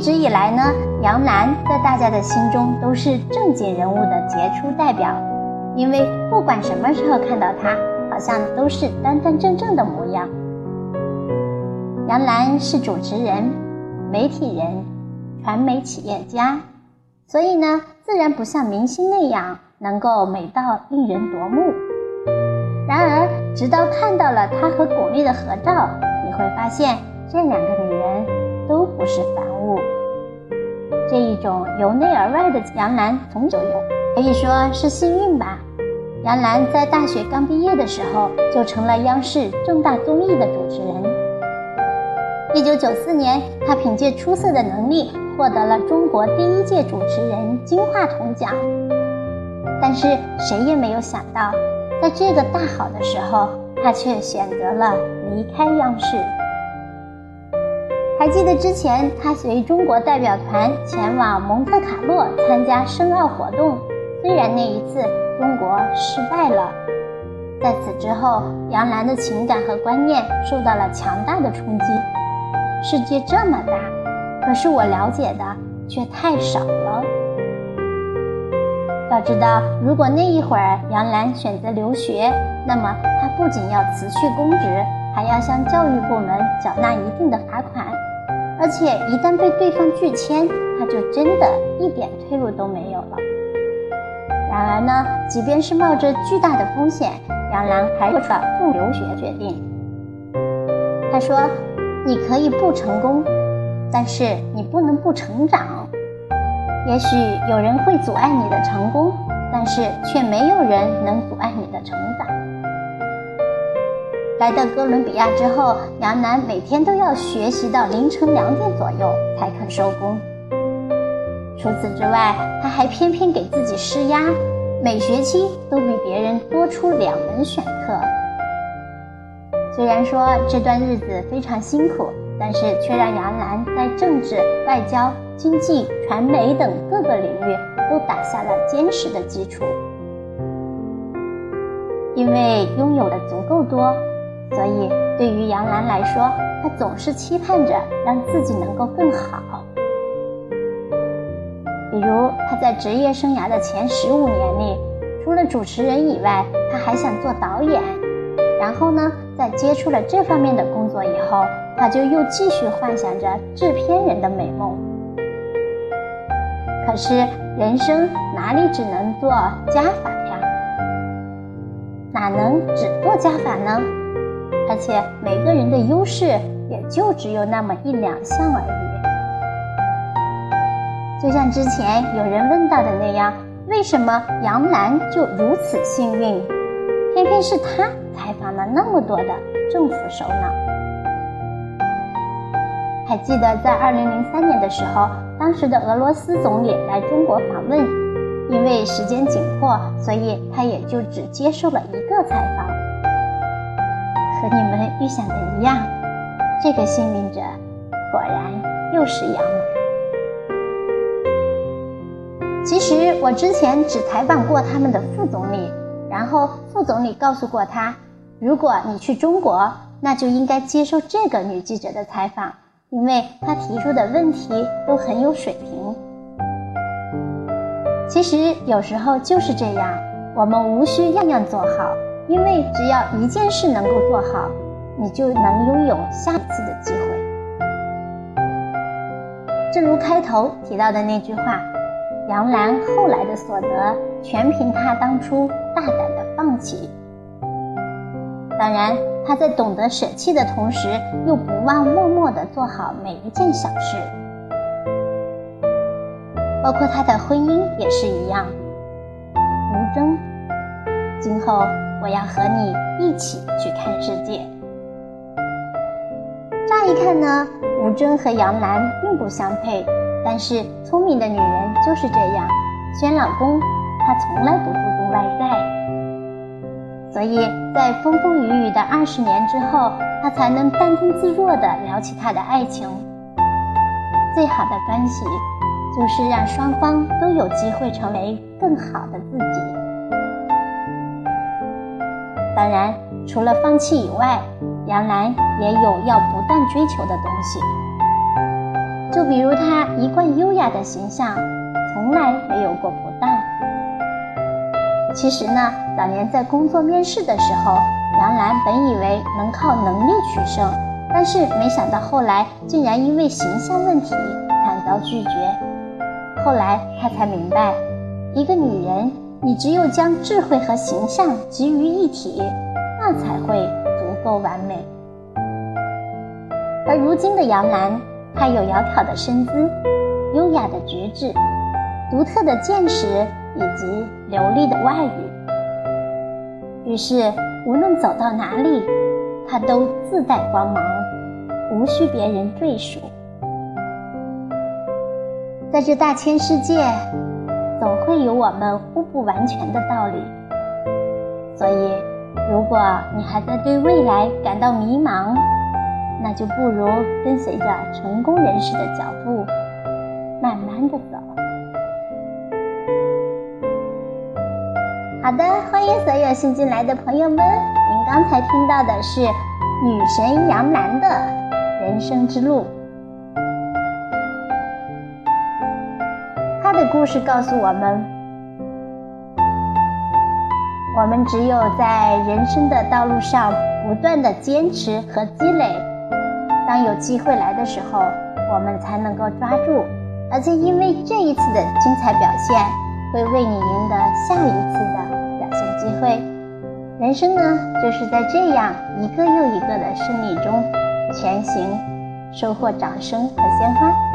一直以来呢，杨澜在大家的心中都是正经人物的杰出代表，因为不管什么时候看到她，好像都是端端正正的模样。杨澜是主持人、媒体人、传媒企业家，所以呢，自然不像明星那样能够美到令人夺目。然而，直到看到了她和巩俐的合照，你会发现这两个女人都不是凡物。这一种由内而外的杨澜从久有，可以说是幸运吧。杨澜在大学刚毕业的时候，就成了央视正大综艺的主持人。1994年，她凭借出色的能力获得了中国第一届主持人金话筒奖。但是谁也没有想到，在这个大好的时候，她却选择了离开央视。还记得之前她随中国代表团前往蒙特卡洛参加申奥活动，虽然那一次中国失败了。在此之后，杨澜的情感和观念受到了强大的冲击。世界这么大，可是我了解的却太少了。要知道，如果那一会儿杨澜选择留学，那么她不仅要辞去公职，还要向教育部门缴纳一定的罚款，而且一旦被对方拒签，她就真的一点退路都没有了。然而呢，即便是冒着巨大的风险，杨澜还做出了不留学决定。她说，你可以不成功，但是你不能不成长。也许有人会阻碍你的成功，但是却没有人能阻碍你的成长。来到哥伦比亚之后，杨澜每天都要学习到凌晨2点左右才肯收工。除此之外，她还偏偏给自己施压，每学期都比别人多出2门选课。虽然说这段日子非常辛苦，但是却让杨澜在政治、外交、经济、传媒等各个领域都打下了坚实的基础。因为拥有的足够多，所以对于杨澜来说，她总是期盼着让自己能够更好。比如她在职业生涯的前15年里，除了主持人以外，她还想做导演。然后呢，在接触了这方面的工作以后，她就又继续幻想着制片人的美梦。可是人生哪里只能做加法呀？哪能只做加法呢？而且每个人的优势也就只有那么1-2项而已。就像之前有人问到的那样，为什么杨澜就如此幸运？偏偏是她采访了那么多的政府首脑。还记得在2003年的时候，当时的俄罗斯总理来中国访问，因为时间紧迫，所以他也就只接受了1个采访。和你们预想的一样，这个幸运者果然又是杨澜。其实我之前只采访过他们的副总理，然后副总理告诉过他，如果你去中国，那就应该接受这个女记者的采访，因为她提出的问题都很有水平。其实有时候就是这样，我们无需样样做好，因为只要一件事能够做好，你就能拥有下一次的机会。正如开头提到的那句话，杨澜后来的所得，全凭她当初大胆的放弃。当然，她在懂得舍弃的同时，又不忘默默地做好每一件小事。包括她的婚姻也是一样。吴征，今后我要和你一起去看世界。乍一看呢，吴征和杨澜并不相配，但是聪明的女人就是这样，选老公，她从来不注重外在。所以在风风雨雨的20年之后，她才能淡定自若地聊起她的爱情。最好的关系，就是让双方都有机会成为更好的自己。当然，除了放弃以外，杨澜也有要不断追求的东西。就比如他一贯优雅的形象，从来没有过不当。其实呢，早年在工作面试的时候，杨澜本以为能靠能力取胜，但是没想到后来竟然因为形象问题惨遭拒绝。后来她才明白，一个女人，你只有将智慧和形象集于一体，那才会足够完美。而如今的杨澜，她有窈窕的身姿，优雅的举止，独特的见识，以及流利的外语，于是无论走到哪里，他都自带光芒，无需别人赘述。在这大千世界，总会有我们呼不完全的道理。所以，如果你还在对未来感到迷茫，那就不如跟随着成功人士的脚步，慢慢的走。好的，欢迎所有新进来的朋友们，您刚才听到的是女神杨澜的人生之路。她的故事告诉我们，我们只有在人生的道路上不断的坚持和积累，当有机会来的时候，我们才能够抓住，而且因为这一次的精彩表现，会为你赢得下一次的机会。人生呢，就是在这样一个又一个的胜利中前行，收获掌声和鲜花。